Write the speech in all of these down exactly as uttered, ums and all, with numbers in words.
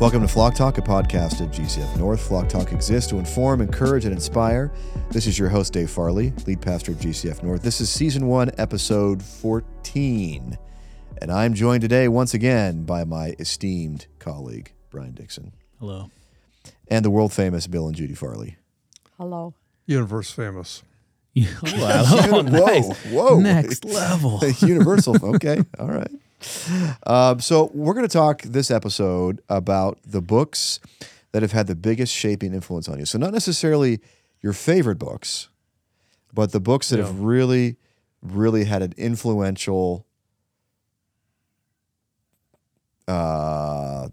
Welcome to Flock Talk, a podcast of G C F North. Flock Talk exists to inform, encourage, and inspire. This is your host, Dave Farley, lead pastor of G C F North. This is Season one, Episode fourteen, and I'm joined today once again by my esteemed colleague, Brian Dixon. Hello. And the world-famous Bill and Judy Farley. Hello. Universe-famous. Wow. Nice. Whoa, whoa. Next level. Universal, okay, all right. Uh, so we're going to talk this episode about the books that have had the biggest shaping influence on you. So not necessarily your favorite books, but the books that yeah. have really, really had an influential, uh,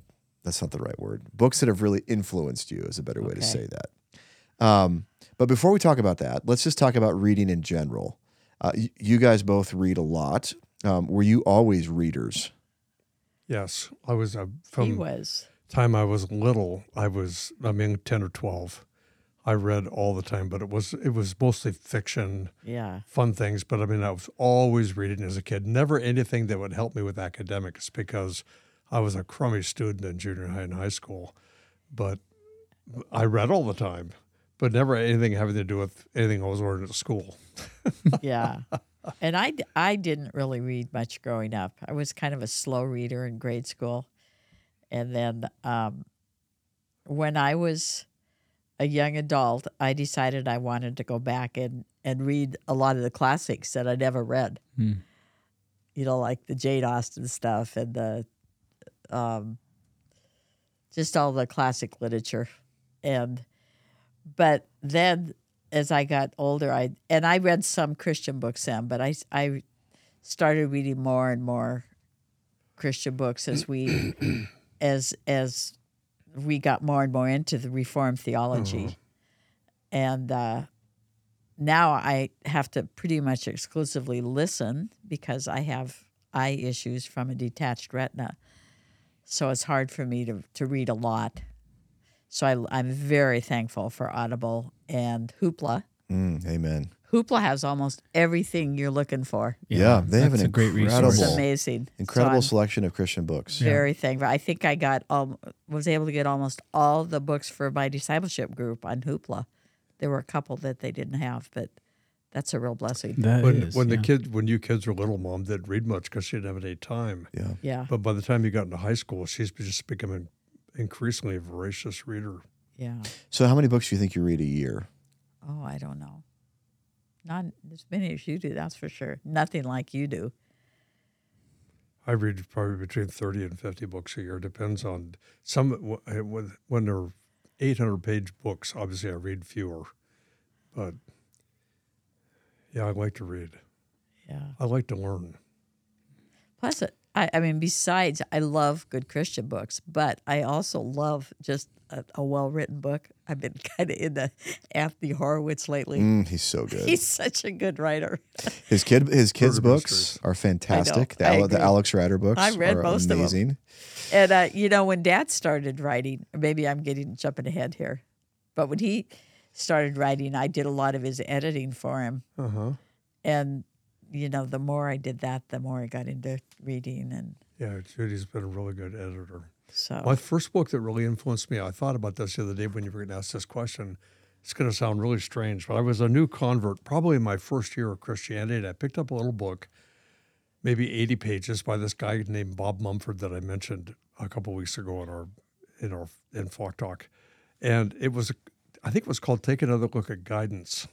that's not the right word. Books that have really influenced you is a better way okay. to say that. Um, but before we talk about that, let's just talk about reading in general. Uh, y- you guys both read a lot. Um, were you always readers? Yes, I was. Uh, from he was. Time I was little, I was. I mean, ten or twelve. I read all the time, but it was it was mostly fiction. Yeah. Fun things, but I mean, I was always reading as a kid. Never anything that would help me with academics because I was a crummy student in junior high and high school. But I read all the time, but never anything having to do with anything I was learning at school. Yeah. And I, I didn't really read much growing up. I was kind of a slow reader in grade school. And then um, when I was a young adult, I decided I wanted to go back and, and read a lot of the classics that I never read. Hmm. You know, like the Jane Austen stuff and the um, just all the classic literature. And but then... As I got older, I and I read some Christian books then, but I, I started reading more and more Christian books as we as as we got more and more into the Reformed theology, uh-huh. and uh, now I have to pretty much exclusively listen because I have eye issues from a detached retina, so it's hard for me to to read a lot. So I, I'm very thankful for Audible and Hoopla. Mm, amen. Hoopla has almost everything you're looking for. Yeah, yeah they have an incredible, it's amazing, incredible so selection of Christian books. Very yeah. thankful. I think I got um, was able to get almost all the books for my discipleship group on Hoopla. There were a couple that they didn't have, but that's a real blessing. That when is, when yeah. the kid when you kids were little, Mom didn't read much because she didn't have any time. Yeah, yeah. But by the time you got into high school, she's just becoming increasingly voracious reader. Yeah. So how many books do you think you read a year? Oh, I don't know. Not as many as you do, that's for sure. Nothing like you do. I read probably between thirty and fifty books a year. Depends on some. When there are eight hundred page books, obviously I read fewer. But yeah, I like to read. Yeah. I like to learn. Plus it. I, I mean, besides, I love good Christian books, but I also love just a, a well-written book. I've been kind of in the Anthony Horowitz lately. Mm, he's so good. He's such a good writer. His kid, his kids' Murder books Mysteries. Are fantastic. The, Ale, the Alex Rider books I read are most amazing. Of them. And, uh, you know, when Dad started writing, maybe I'm getting jumping ahead here, but when he started writing, I did a lot of his editing for him. Uh-huh. And... You know, the more I did that, the more I got into reading. And yeah, Judy's been a really good editor. So my first book that really influenced me, I thought about this the other day when you were going to ask this question. It's going to sound really strange, but I was a new convert, probably my first year of Christianity, and I picked up a little book, maybe eighty pages, by this guy named Bob Mumford that I mentioned a couple of weeks ago in our in our in Flock Talk, and it was I think it was called "Take Another Look at Guidance."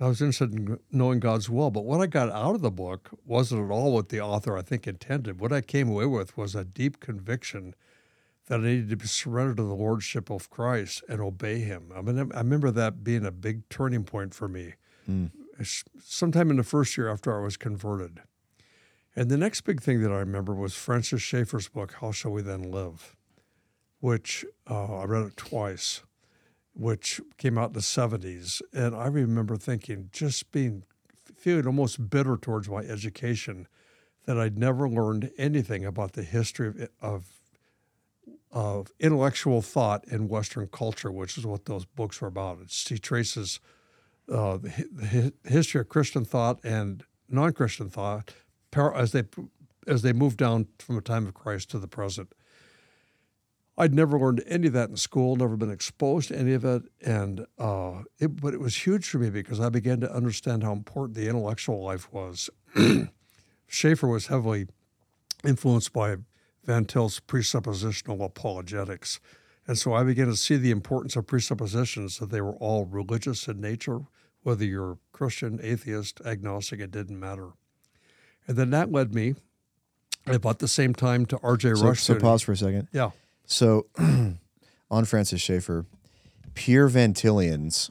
I was interested in knowing God's will, but what I got out of the book wasn't at all what the author, I think, intended. What I came away with was a deep conviction that I needed to be surrendered to the lordship of Christ and obey him. I mean, I remember that being a big turning point for me mm. sometime in the first year after I was converted. And the next big thing that I remember was Francis Schaeffer's book, How Shall We Then Live, which uh, I read it twice. Which came out in the seventies. And I remember thinking, just being, feeling almost bitter towards my education that I'd never learned anything about the history of, of of intellectual thought in Western culture, which is what those books were about. It's, she traces uh, the, the history of Christian thought and non-Christian thought as they as they move down from the time of Christ to the present. I'd never learned any of that in school, never been exposed to any of it, and uh, it, but it was huge for me because I began to understand how important the intellectual life was. Schaeffer was heavily influenced by Van Til's presuppositional apologetics, and so I began to see the importance of presuppositions, that they were all religious in nature, whether you're Christian, atheist, agnostic, it didn't matter. And then that led me, at about the same time, to R J. Rushdoony. So, so pause for a second. Yeah. So, on Francis Schaeffer, pure Van Tillians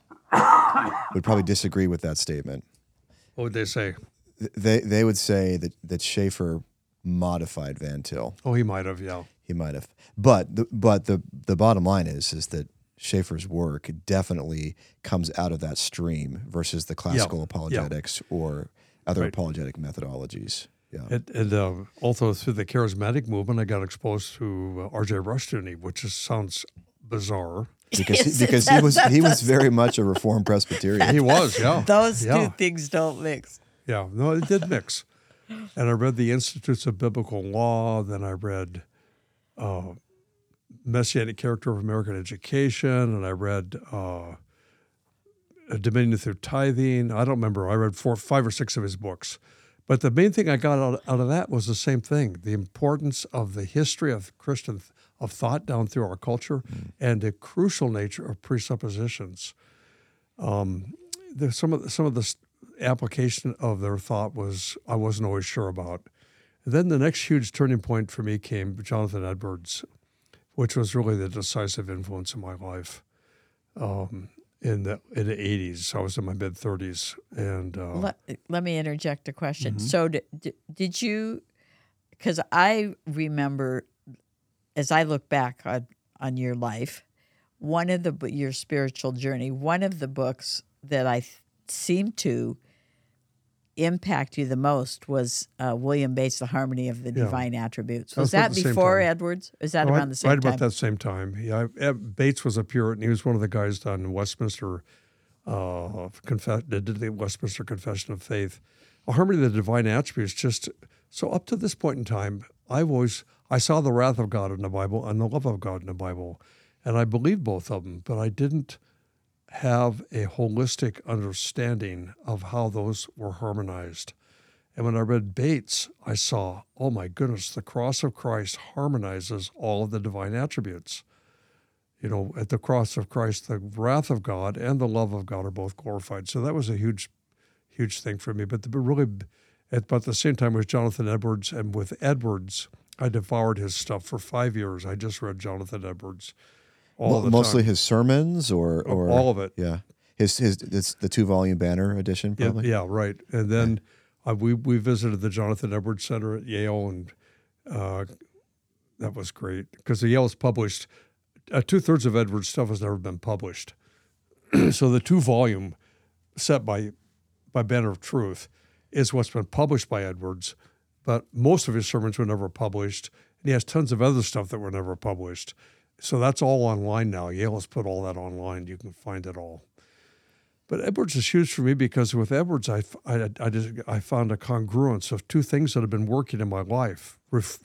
would probably disagree with that statement. What would they say? They they would say that, that Schaeffer modified Van Til. Oh, he might have, yeah. He might have. But the, but the, the bottom line is is that Schaeffer's work definitely comes out of that stream versus the classical yeah. apologetics yeah. or other right. apologetic methodologies. Yeah. It, and uh, also through the charismatic movement, I got exposed to uh, R J. Rushdoony, which is, sounds bizarre. Because yes, he, because he was he was very much a Reformed Presbyterian. He was, yeah. Those yeah. two things don't mix. Yeah, no, it did mix. And I read the Institutes of Biblical Law. Then I read uh, Messianic Character of American Education, and I read uh, Dominion Through Tithing. I don't remember. I read four, five or six of his books. But the main thing I got out, out of that was the same thing, the importance of the history of Christian th- of thought down through our culture mm. and the crucial nature of presuppositions. Um, the, some of the, some of the application of their thought was I wasn't always sure about. And then the next huge turning point for me came Jonathan Edwards, which was really the decisive influence in my life. Um In the in the eighties, I was in my mid thirties, and uh, let, let me interject a question. Mm-hmm. So, did, did you? Because I remember, as I look back on, on your life, one of the your spiritual journey, one of the books that I th- seemed to impact you the most was uh, William Bates, The Harmony of the yeah. Divine Attributes. Was that, that before Edwards? Is that no, around I, the same right time? Right about that same time. Yeah, I, Bates was a Puritan. He was one of the guys down in Westminster, uh, confess, did the Westminster Confession of Faith. A Harmony of the Divine Attributes just, so up to this point in time, I was, I saw the wrath of God in the Bible and the love of God in the Bible, and I believed both of them, but I didn't have a holistic understanding of how those were harmonized. And when I read Bates, I saw, oh my goodness, the cross of Christ harmonizes all of the divine attributes. You know, at the cross of Christ, the wrath of God and the love of God are both glorified. So that was a huge, huge thing for me. But the, really, at about the same time was Jonathan Edwards, and with Edwards, I devoured his stuff for five years. I just read Jonathan Edwards. All M- mostly time. His sermons, or, or all of it. Yeah, his his it's the two volume Banner edition, probably. Yeah, yeah right. And then yeah. uh, we we visited the Jonathan Edwards Center at Yale, and uh, that was great because the Yale's published uh, two thirds of Edwards' stuff has never been published. So the two volume set by by Banner of Truth is what's been published by Edwards, but most of his sermons were never published, and he has tons of other stuff that were never published. So that's all online now. Yale has put all that online. You can find it all. But Edwards is huge for me because with Edwards, I, I, I, just, I found a congruence of two things that have been working in my life, Ref,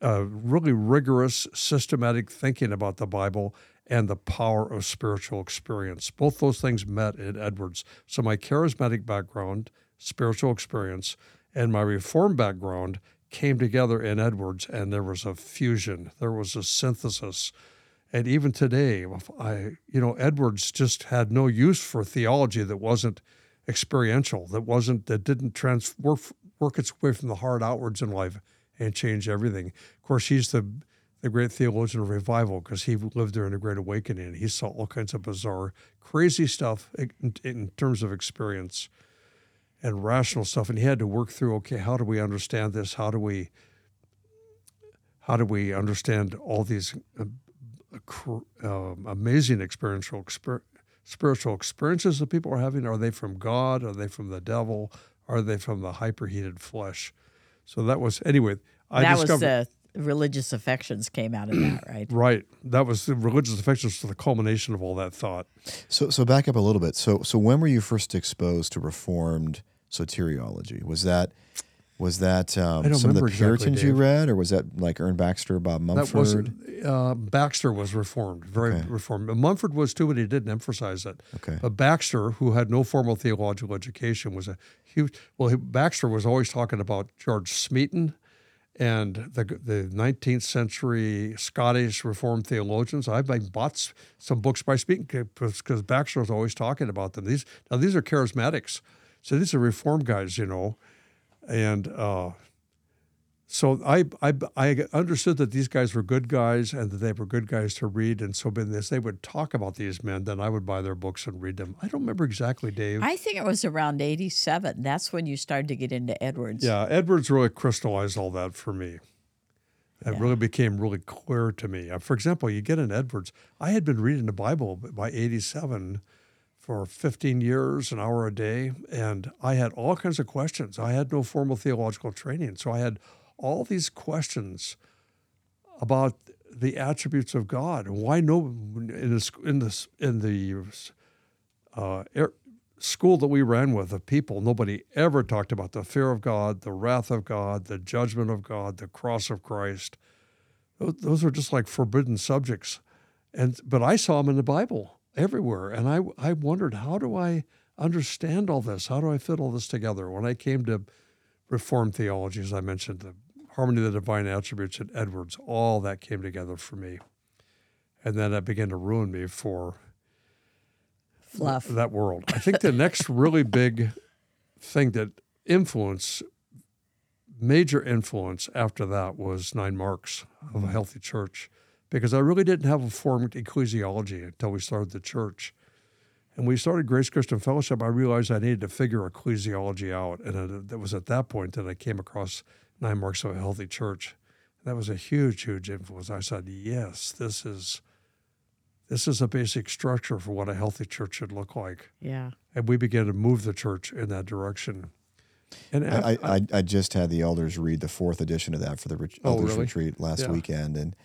uh, really rigorous, systematic thinking about the Bible and the power of spiritual experience. Both those things met in Edwards. So my charismatic background, spiritual experience, and my Reformed background came together in Edwards, and there was a fusion. There was a synthesis. And even today, I, you know, Edwards just had no use for theology that wasn't experiential, that wasn't that didn't trans, work, work its way from the heart outwards in life and change everything. Of course, he's the, the great theologian of revival because he lived during the Great Awakening, and he saw all kinds of bizarre, crazy stuff in, in terms of experience and rational stuff. And he had to work through, okay, how do we understand this? How do we how do we understand all these uh, uh, amazing experiential exper- spiritual experiences that people are having? Are they from God? Are they from the devil? Are they from the hyperheated flesh? So that was, anyway, I that discovered... That was the Religious Affections came out of that, right? Right. That was the Religious Affections to the culmination of all that thought. So so back up a little bit. So So when were you first exposed to Reformed soteriology? Was that Was that um, some of the Puritans exactly, you read, or was that like Ern Baxter, Bob Mumford? That wasn't, uh, Baxter was Reformed, very okay. Reformed. Mumford was too, but he didn't emphasize it. Okay. But Baxter, who had no formal theological education, was a huge... Well, Baxter was always talking about George Smeaton and the the nineteenth century Scottish Reformed theologians. I've bought some books by Smeaton because Baxter was always talking about them. These Now, these are charismatics. So these are Reformed guys, you know. And uh, so I, I I understood that these guys were good guys and that they were good guys to read. And so as they would talk about these men, then I would buy their books and read them. I don't remember exactly, Dave. I think it was around eighty-seven. That's when you started to get into Edwards. Yeah, Edwards really crystallized all that for me. It yeah. really became really clear to me. For example, you get in Edwards. I had been reading the Bible by eighty-seven for fifteen years, an hour a day, and I had all kinds of questions. I had no formal theological training, so I had all these questions about the attributes of God. Why no in the in the in the uh, air, school that we ran with of people, nobody ever talked about the fear of God, the wrath of God, the judgment of God, the cross of Christ. Those, those were just like forbidden subjects, and but I saw them in the Bible. Everywhere. And I I wondered, how do I understand all this? How do I fit all this together? When I came to Reformed theology, as I mentioned, the Harmony of the Divine Attributes at Edwards, all that came together for me. And then that began to ruin me for Fluff. that world. I think the next really big thing that influenced, major influence after that was Nine Marks of a Healthy Church. Because I really didn't have a formed ecclesiology until we started the church. And when we started Grace Christian Fellowship, I realized I needed to figure ecclesiology out. And it was at that point that I came across Nine Marks of a Healthy Church. And that was a huge, huge influence. I said, yes, this is this is a basic structure for what a healthy church should look like. Yeah. And we began to move the church in that direction. And I, I, I, I just had the elders read the fourth edition of that for the re- oh, elders really? retreat last yeah. weekend. And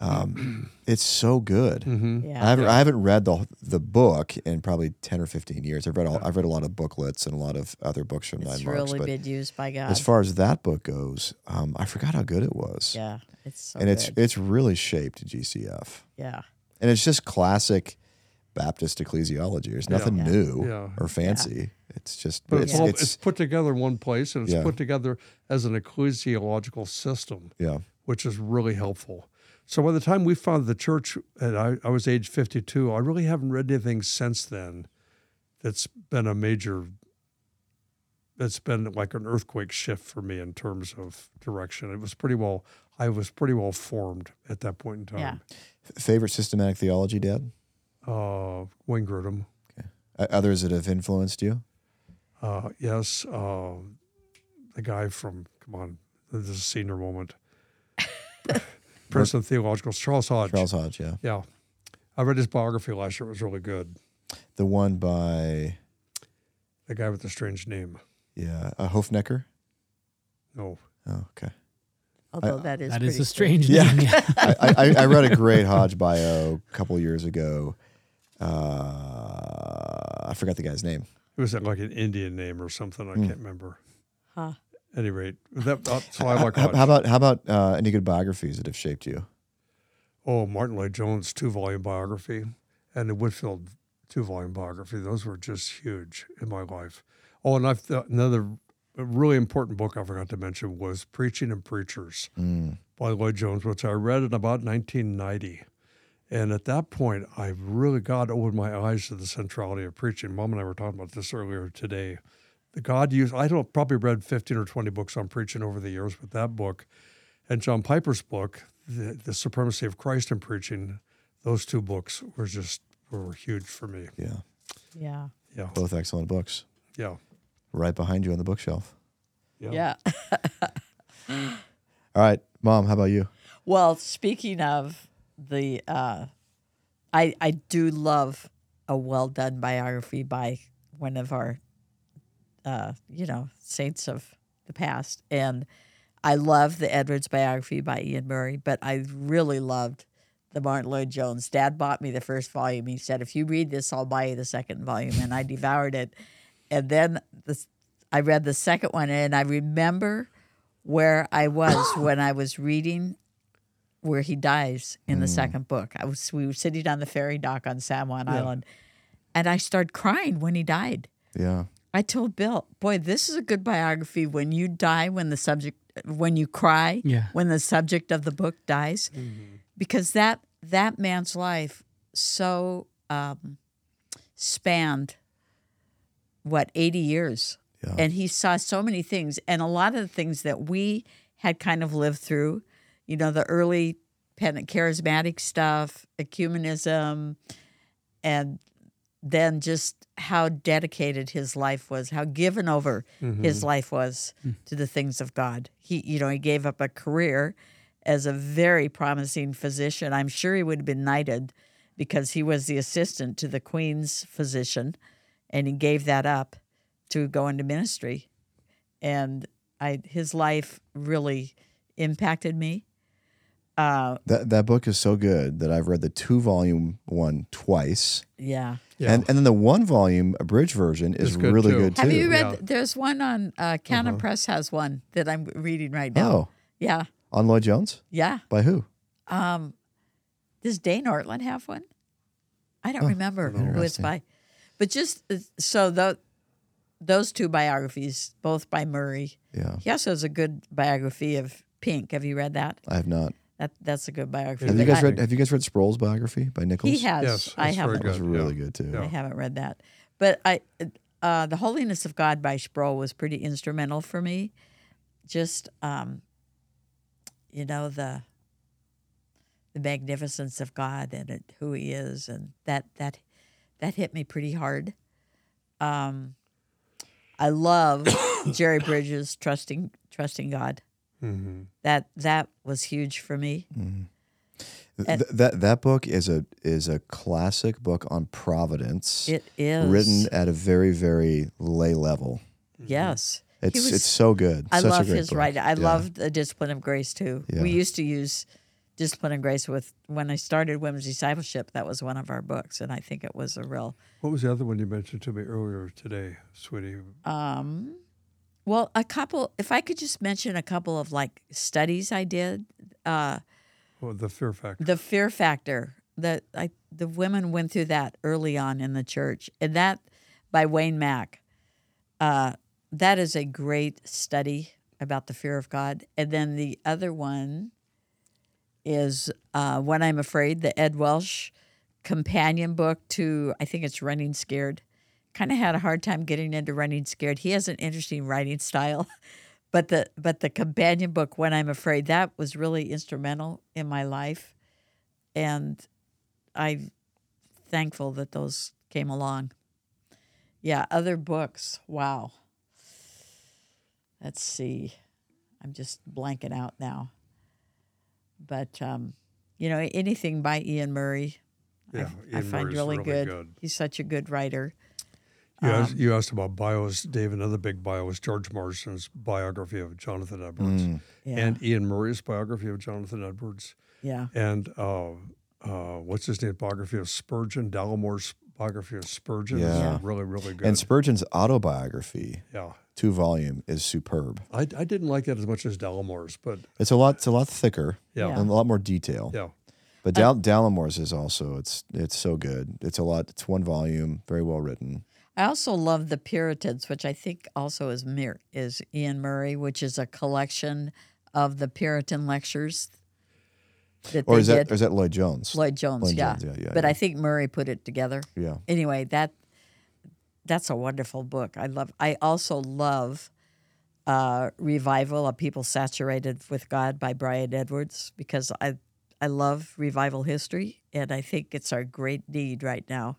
Um, it's so good. Mm-hmm. Yeah. I, haven't, I haven't read the the book in probably ten or fifteen years. I've read all, I've read a lot of booklets and a lot of other books from Nine Marks. It's really been used by God. As far as that book goes, um, I forgot how good it was. Yeah, it's so and good. it's it's really shaped G C F. Yeah, and it's just classic Baptist ecclesiology. There's nothing yeah. new yeah. or fancy. Yeah. It's just but it's, yeah. it's, it's put together in one place, and it's yeah. put together as an ecclesiological system. Yeah, which is really helpful. So by the time we founded the church, and I, I was age fifty-two, I really haven't read anything since then that's been a major, that's been like an earthquake shift for me in terms of direction. It was pretty well, I was pretty well formed at that point in time. Yeah. Favorite systematic theology, Dad? Uh, Wayne Grudem. Okay. Others that have influenced you? Uh, yes. Uh, the guy from, come on, this is a senior moment. Princeton Theological, Charles Hodge. Charles Hodge, yeah. Yeah. I read his biography last year. It was really good. The one by? The guy with the strange name. Yeah. Uh, Hofnecker? No. Oh, okay. Although I, that is That is a strange, strange name. Yeah. I, I, I read a great Hodge bio a couple years ago. Uh, I forgot the guy's name. It was like an Indian name or something. I mm. can't remember. Huh. At any rate, that, that's why I like Hodge. How about, how about uh, any good biographies that have shaped you? Oh, Martin Lloyd-Jones, two-volume biography, and the Whitfield two-volume biography. Those were just huge in my life. Oh, and I've th- another really important book I forgot to mention was Preaching and Preachers mm. by Lloyd-Jones, which I read in about nineteen ninety. And at that point, I really, God opened my eyes to the centrality of preaching. Mom and I were talking about this earlier today. God used, I don't probably read fifteen or twenty books on preaching over the years, but that book and John Piper's book, The, the Supremacy of Christ in Preaching, those two books were just were huge for me. Yeah. Yeah. Yeah. Both excellent books. Yeah. Right behind you on the bookshelf. Yeah. yeah. All right, Mom, how about you? Well, speaking of the, uh, I, I do love a well-done biography by one of our Uh, you know, saints of the past. And I love the Edwards biography by Ian Murray, but I really loved the Martin Lloyd-Jones. Dad bought me the first volume. He said, if you read this, I'll buy you the second volume. And I devoured it. And then this, I read the second one, and I remember where I was when I was reading where he dies in mm. the second book. I was we were sitting on the ferry dock on San Juan yeah. Island, and I started crying when he died. Yeah, I told Bill, boy, this is a good biography. When you die, when the subject, when you cry, yeah. when the subject of the book dies, mm-hmm. because that that man's life so um, spanned what eighty years. Yeah. And he saw so many things, and a lot of the things that we had kind of lived through, you know, the early charismatic stuff, ecumenism, and then just how dedicated his life was, how given over mm-hmm. his life was mm. to the things of God. He, you know, he gave up a career as a very promising physician. I'm sure he would have been knighted because he was the assistant to the Queen's physician, and he gave that up to go into ministry. And I, his life really impacted me. Uh, that that book is so good that I've read the two-volume one twice. Yeah. yeah. And and then the one-volume abridged version is good really too. good, too. Have you read, yeah. there's one on, uh, Canon uh-huh. Press has one that I'm reading right now. Oh. Yeah. On Lloyd-Jones? Yeah. By who? Um, does Dane Ortland have one? I don't oh, remember who it's by. But just, so the... those two biographies, both by Murray. Yeah. He also has a good biography of Pink. Have you read that? I have not. That that's a good biography. Have you guys I, read Have you guys read Sproul's biography by Nichols? He has. Yes, I haven't. That was really yeah. good too. Yeah. I haven't read that, but I, uh, The Holiness of God by Sproul was pretty instrumental for me. Just, um, you know, the the magnificence of God and it, who He is, and that that that hit me pretty hard. Um. I love Jerry Bridges, trusting trusting God. Mm-hmm. That that was huge for me. Mm-hmm. Th- that that book is a is a classic book on providence. It is written at a very very lay level. Yes, it's was, it's so good. I Such love a great his book. writing. I yeah. love The Discipline of Grace too. Yeah. We used to use Discipline and Grace with when I started Women's Discipleship. That was one of our books, and I think it was a real. What was the other one you mentioned to me earlier today, sweetie? Um, well, a couple. If I could just mention a couple of like studies I did. Uh, oh, the fear factor. The fear factor. The I, the women went through that early on in the church, and that by Wayne Mack. Uh, that is a great study about the fear of God, and then the other one is uh, When I'm Afraid, the Ed Welsh companion book to, I think it's Running Scared. Kind of had a hard time getting into Running Scared. He has an interesting writing style, but the but the companion book, When I'm Afraid, that was really instrumental in my life, and I'm thankful that those came along. Yeah, other books, wow. Let's see. I'm just blanking out now. But, um, you know, anything by Ian Murray, yeah, I, I Ian find really, really good. good. He's such a good writer. You, um, asked, you asked about bios, Dave. Another big bio is George Morrison's biography of Jonathan Edwards mm, yeah. and Ian Murray's biography of Jonathan Edwards. Yeah. And uh, uh, what's his name? Biography of Spurgeon, Dallimore's biography of Spurgeon yeah. is really, really good. And Spurgeon's autobiography. Yeah. Two volume is superb. I, I didn't like that as much as Dallimore's, but it's a lot. It's a lot thicker, yeah, and a lot more detail. Yeah, but Dal, Dallimore's is also it's it's so good. It's a lot. It's one volume, very well written. I also love The Puritans, which I think also is Mir- is Ian Murray, which is a collection of the Puritan lectures. That or is that did. or is that Lloyd-Jones? Lloyd-Jones, Lloyd yeah. Jones, yeah, yeah. But yeah. I think Murray put it together. Yeah. Anyway, that. That's a wonderful book. I love. I also love uh, Revival, A People Saturated with God by Brian Edwards, because I I love revival history, and I think it's our great need right now.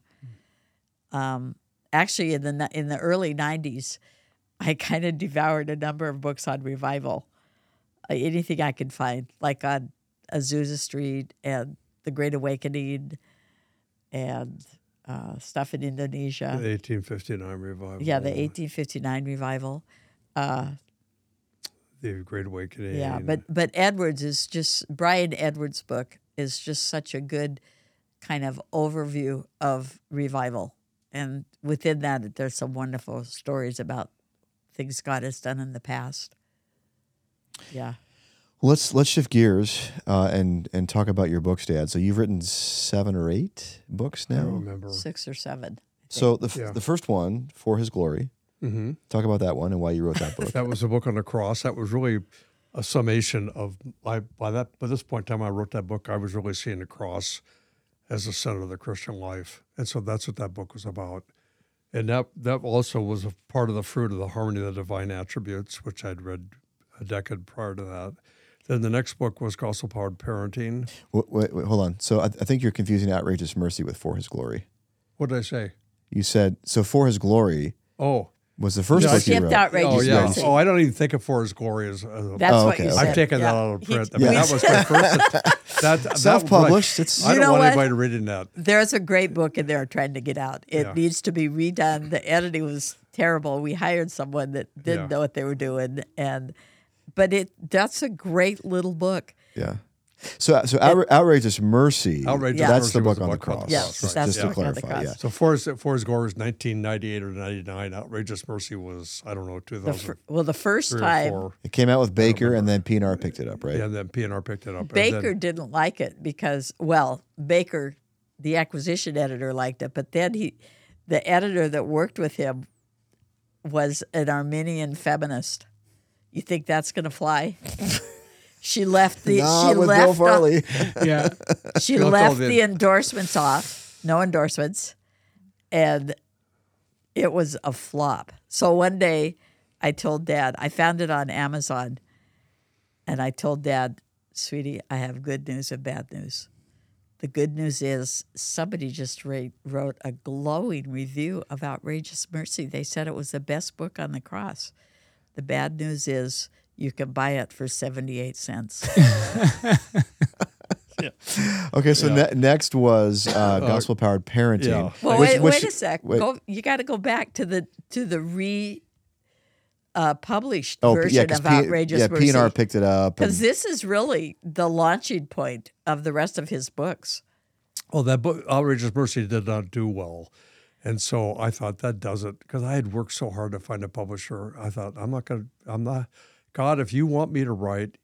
Um, actually, in the in the early nineties, I kind of devoured a number of books on revival, uh, anything I could find, like on Azusa Street and The Great Awakening, and. Uh, stuff in Indonesia. The eighteen fifty-nine revival. Yeah, the eighteen fifty-nine revival. Uh, the Great Awakening. Yeah, but but Edwards is just, Brian Edwards' book is just such a good kind of overview of revival. And within that, there's some wonderful stories about things God has done in the past. Yeah. Let's let's shift gears uh, and and talk about your books, Dad. So you've written seven or eight books now. I don't remember. Six or seven. So the f- yeah. the first one, For His Glory. Mm-hmm. Talk about that one and why you wrote that book. That was a book on the cross. That was really a summation of I, by that by this point in time I wrote that book. I was really seeing the cross as the center of the Christian life, and so that's what that book was about. And that that also was a part of the fruit of the Harmony of the Divine Attributes, which I'd read a decade prior to that. Then the next book was Gospel-Powered Parenting. Wait, wait, wait, hold on. So I, I think you're confusing Outrageous Mercy with For His Glory. What did I say? You said, so For His Glory oh. was the first yeah, book you wrote. Outrageous oh, yeah. Mercy. Oh, I don't even think of For His Glory as... as That's oh, okay, what you I've said. taken yeah. that out of print. I mean, that was my first... That, Self-published. That, it's, I don't you know want what? anybody reading that. There's a great book in there trying to get out. It yeah. needs to be redone. The editing was terrible. We hired someone that didn't yeah. know what they were doing, and... But it that's a great little book. Yeah. So so outra- Outrageous Mercy. Outrageous yeah. That's Mercy the book, the on, book the on the cross. Yes, right. that's just yeah. to clarify. Yeah. So For His Glory was nineteen ninety-eight or ninety-nine. Outrageous Mercy was, I don't know, two thousand. The fir- well, the first time. It came out with Baker and then P and R picked it up, right? Yeah, and then P and R picked it up. Baker then, didn't like it because, well, Baker, the acquisition editor, liked it. But then he, the editor that worked with him was an Arminian feminist. You think that's gonna fly? She left the nah, she with left Bill Farley. Off, yeah. She Bill left the endorsements off. No endorsements. And it was a flop. So one day I told Dad, I found it on Amazon, and I told Dad, sweetie, I have good news and bad news. The good news is somebody just re- wrote a glowing review of Outrageous Mercy. They said it was the best book on the cross. The bad news is you can buy it for seventy-eight cents. yeah. Okay, so yeah. ne- next was uh, Gospel-Powered Parenting. Yeah. Well, which, wait, which, wait a sec. Wait. Go, you got to go back to the to the re uh, published oh, version yeah, of P- Outrageous yeah, Mercy. Yeah, P and R picked it up. Because this is really the launching point of the rest of his books. Well, that book, Outrageous Mercy, did not do well. And so I thought that does it, because I had worked so hard to find a publisher. I thought I'm not gonna, I'm not, God, if you want me to write,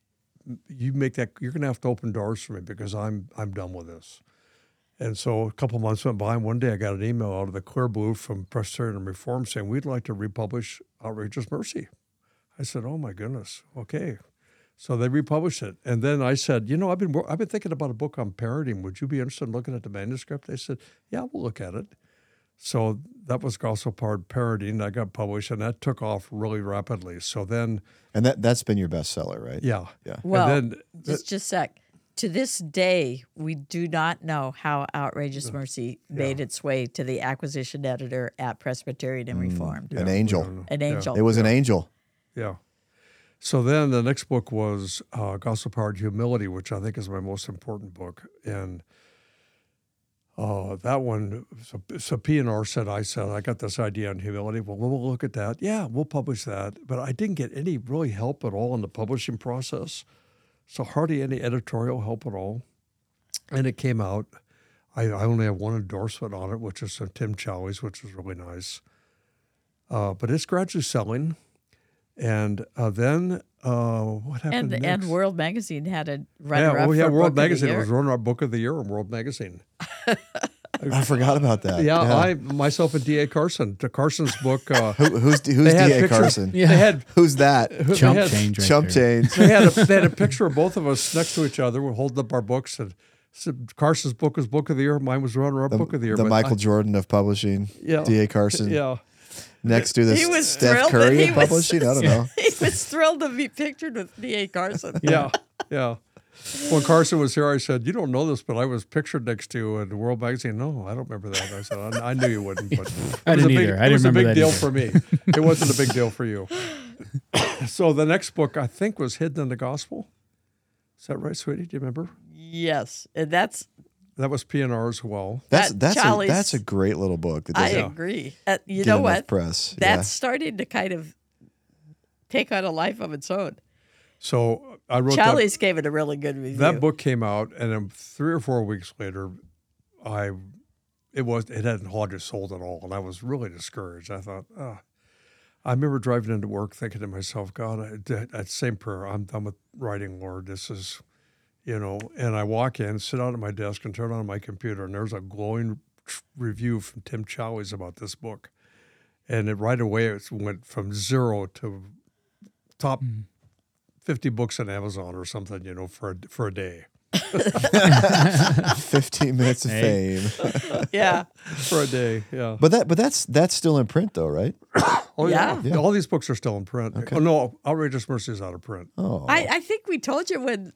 you make that. You're gonna have to open doors for me because I'm I'm done with this. And so a couple months went by, and one day I got an email out of the clear blue from Presbyterian Reform saying we'd like to republish Outrageous Mercy. I said, oh my goodness, okay. So they republished it, and then I said, you know, I've been I've been thinking about a book on parenting. Would you be interested in looking at the manuscript? They said, yeah, we'll look at it. So that was Gospel-Powered Parenting that got published, and that took off really rapidly. So then... And that, that's been your bestseller, right? Yeah. yeah. Well, and then, just, that, just a sec. To this day, we do not know how Outrageous Mercy yeah. made its way to the acquisition editor at Presbyterian and Reformed. Mm, yeah, an angel. An angel. Yeah. It was yeah. an angel. Yeah. So then the next book was uh, Gospel-Powered Humility, which I think is my most important book, and... Oh, uh, that one, so, so P and R said, I said, I got this idea on humility. Well, we'll look at that. Yeah, we'll publish that. But I didn't get any really help at all in the publishing process. So hardly any editorial help at all. And it came out. I, I only have one endorsement on it, which is from Tim Challies, which is really nice. Uh, but it's gradually selling. And uh, then uh, what happened and, next? And World Magazine had a runner-up yeah, well, yeah, for World Book Magazine. Of the Year. It was runner-up Book of the Year in World Magazine. I forgot about that. Yeah, yeah. I myself and D A. Carson. Carson's book. Uh, Who, who's who's D A. Carson? Yeah. They had, who's that? Who, Chump had, change right Chump there. change. They had, a, they had a picture of both of us next to each other. We're holding up our books. And so Carson's book was Book of the Year. Mine was runner-up the, Book of the Year. The Michael I, Jordan of publishing, yeah, D A. Carson. Yeah. Next to this Steph Curry of publishing, was, I don't know. He was thrilled to be pictured with D A. Carson. Yeah, yeah. When Carson was here, I said, you don't know this, but I was pictured next to uh, the World Magazine. No, I don't remember that. I said, I, I knew you wouldn't. But I didn't either. I didn't remember that either. It was a big deal for me. It wasn't a big deal for you. So the next book, I think, was Hidden in the Gospel. Is that right, sweetie? Do you remember? Yes. And that's... That was P and R as well. That's that's a, that's a great little book. That I agree. Uh, you know what? Press. That's yeah. starting to kind of take on a life of its own. So I wrote Challies gave it a really good review. That book came out, and then three or four weeks later, I it was it hadn't hardly sold at all, and I was really discouraged. I thought, oh. I remember driving into work thinking to myself, God, I, that, that same prayer, I'm done with writing, Lord. This is, you know, and I walk in, sit down at my desk and turn on my computer, and there's a glowing review from Tim Challies about this book. And it, right away, it went from zero to top mm. fifty books on Amazon or something, you know, for a, for a day. fifteen minutes of hey. fame. Yeah. For a day, yeah. But that, but that's that's still in print, though, right? Oh, yeah. Yeah. Yeah. All these books are still in print. Okay. Oh, no, Outrageous Mercy is out of print. Oh, I, I think we told you when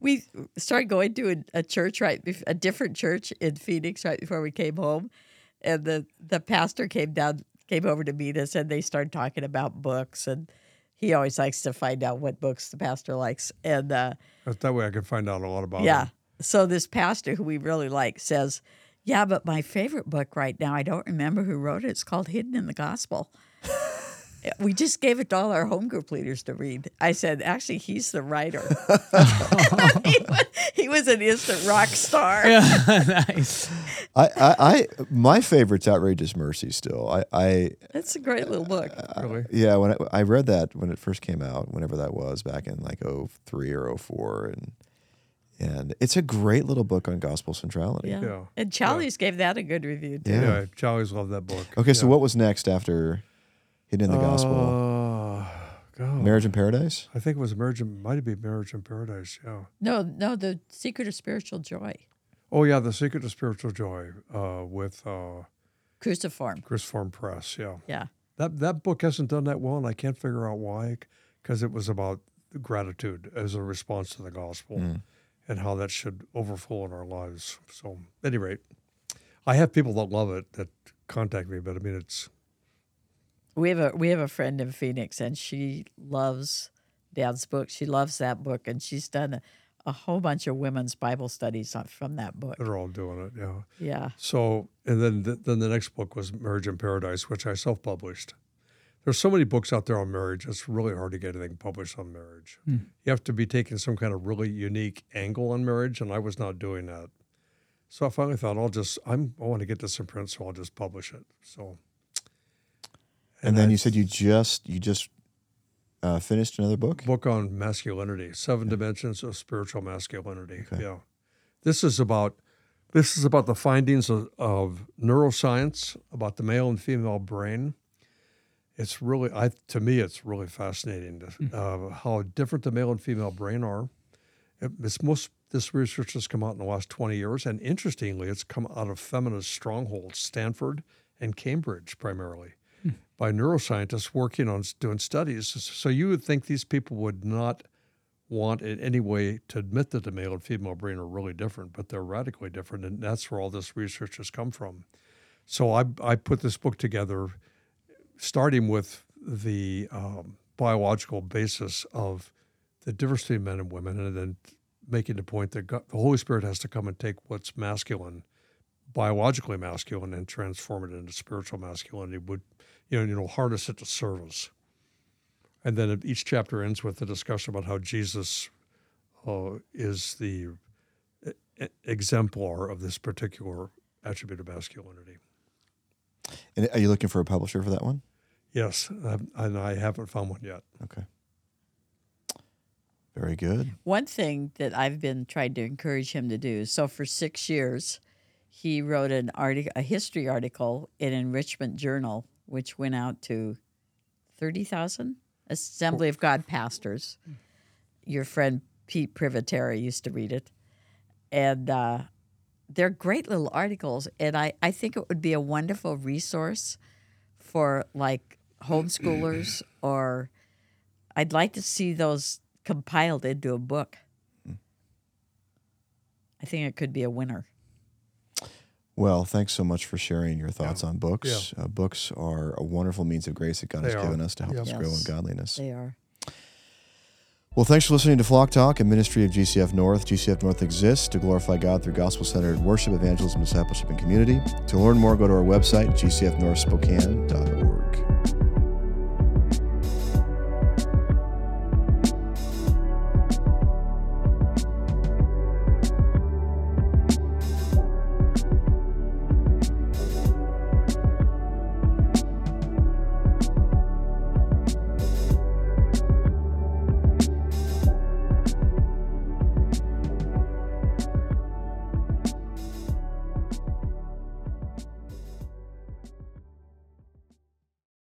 we started going to a, a church, right, a different church in Phoenix right before we came home, and the, the pastor came down, came over to meet us, and they started talking about books, and he always likes to find out what books the pastor likes. And uh, that way I can find out a lot about yeah. him. So this pastor, who we really like, says, yeah, but my favorite book right now, I don't remember who wrote it, it's called Hidden in the Gospel. We just gave it to all our home group leaders to read. I said, actually, he's the writer. he, was, he was an instant rock star. Yeah, nice. I, I, I, my favorite's Outrageous Mercy still. I, I That's a great little book. I, really? Yeah, when I, I read that when it first came out, whenever that was, back in like oh three or oh four. And and it's a great little book on gospel centrality. Yeah. yeah. And Challies yeah. gave that a good review, too. Yeah, yeah Challies loved that book. Okay, yeah. So what was next after... Hidden in the Gospel. Uh, God. Marriage in Paradise? I think it was Marriage in, might be Marriage in Paradise, yeah. No, no, The Secret of Spiritual Joy. Oh, yeah, The Secret of Spiritual Joy uh, with... Uh, Cruciform. Cruciform Press, yeah. Yeah. That that book hasn't done that well, and I can't figure out why, because it was about gratitude as a response to the gospel mm. and how that should overflow in our lives. So, at any rate, I have people that love it that contact me, but I mean, it's... We have a we have a friend in Phoenix, and she loves Dad's book. She loves that book, and she's done a, a whole bunch of women's Bible studies on, from that book. They're all doing it, yeah. Yeah. So, and then the, then the next book was Marriage in Paradise, which I self-published. There's so many books out there on marriage, it's really hard to get anything published on marriage. Mm. You have to be taking some kind of really unique angle on marriage, and I was not doing that. So I finally thought, I'll just, I'm, I want to get this in print, so I'll just publish it, so... And, and then I, you said you just you just uh, finished another book? Book on masculinity, Seven yeah. Dimensions of Spiritual Masculinity. Okay. Yeah, this is about this is about the findings of, of neuroscience about the male and female brain. It's really, I to me, it's really fascinating to, mm-hmm. uh, how different the male and female brain are. It, it's most this research has come out in the last twenty years, and interestingly, it's come out of feminist strongholds, Stanford and Cambridge primarily. By neuroscientists working on doing studies. So you would think these people would not want in any way to admit that the male and female brain are really different, but they're radically different, and that's where all this research has come from. So I, I put this book together, starting with the um, biological basis of the diversity of men and women, and then making the point that God, the Holy Spirit has to come and take what's masculine, biologically masculine, and transform it into spiritual masculinity, would you know, you know, harness it to service. And then each chapter ends with a discussion about how Jesus uh, is the e- exemplar of this particular attribute of masculinity. And are you looking for a publisher for that one? Yes, um, and I haven't found one yet. Okay. Very good. One thing that I've been trying to encourage him to do, so for six years, he wrote an artic- a history article in Enrichment Journal, which went out to thirty thousand Assembly of God pastors. Your friend Pete Privatera used to read it. And uh, they're great little articles. And I, I think it would be a wonderful resource for, like, homeschoolers or I'd like to see those compiled into a book. I think it could be a winner. Well, thanks so much for sharing your thoughts yeah. on books. Yeah. Uh, books are a wonderful means of grace that God they has are. given us to help yeah. us yes. grow in godliness. They are. Well, thanks for listening to Flock Talk, a ministry of G C F North. G C F North exists to glorify God through gospel-centered worship, evangelism, discipleship, and community. To learn more, go to our website, g c f north spokane dot org.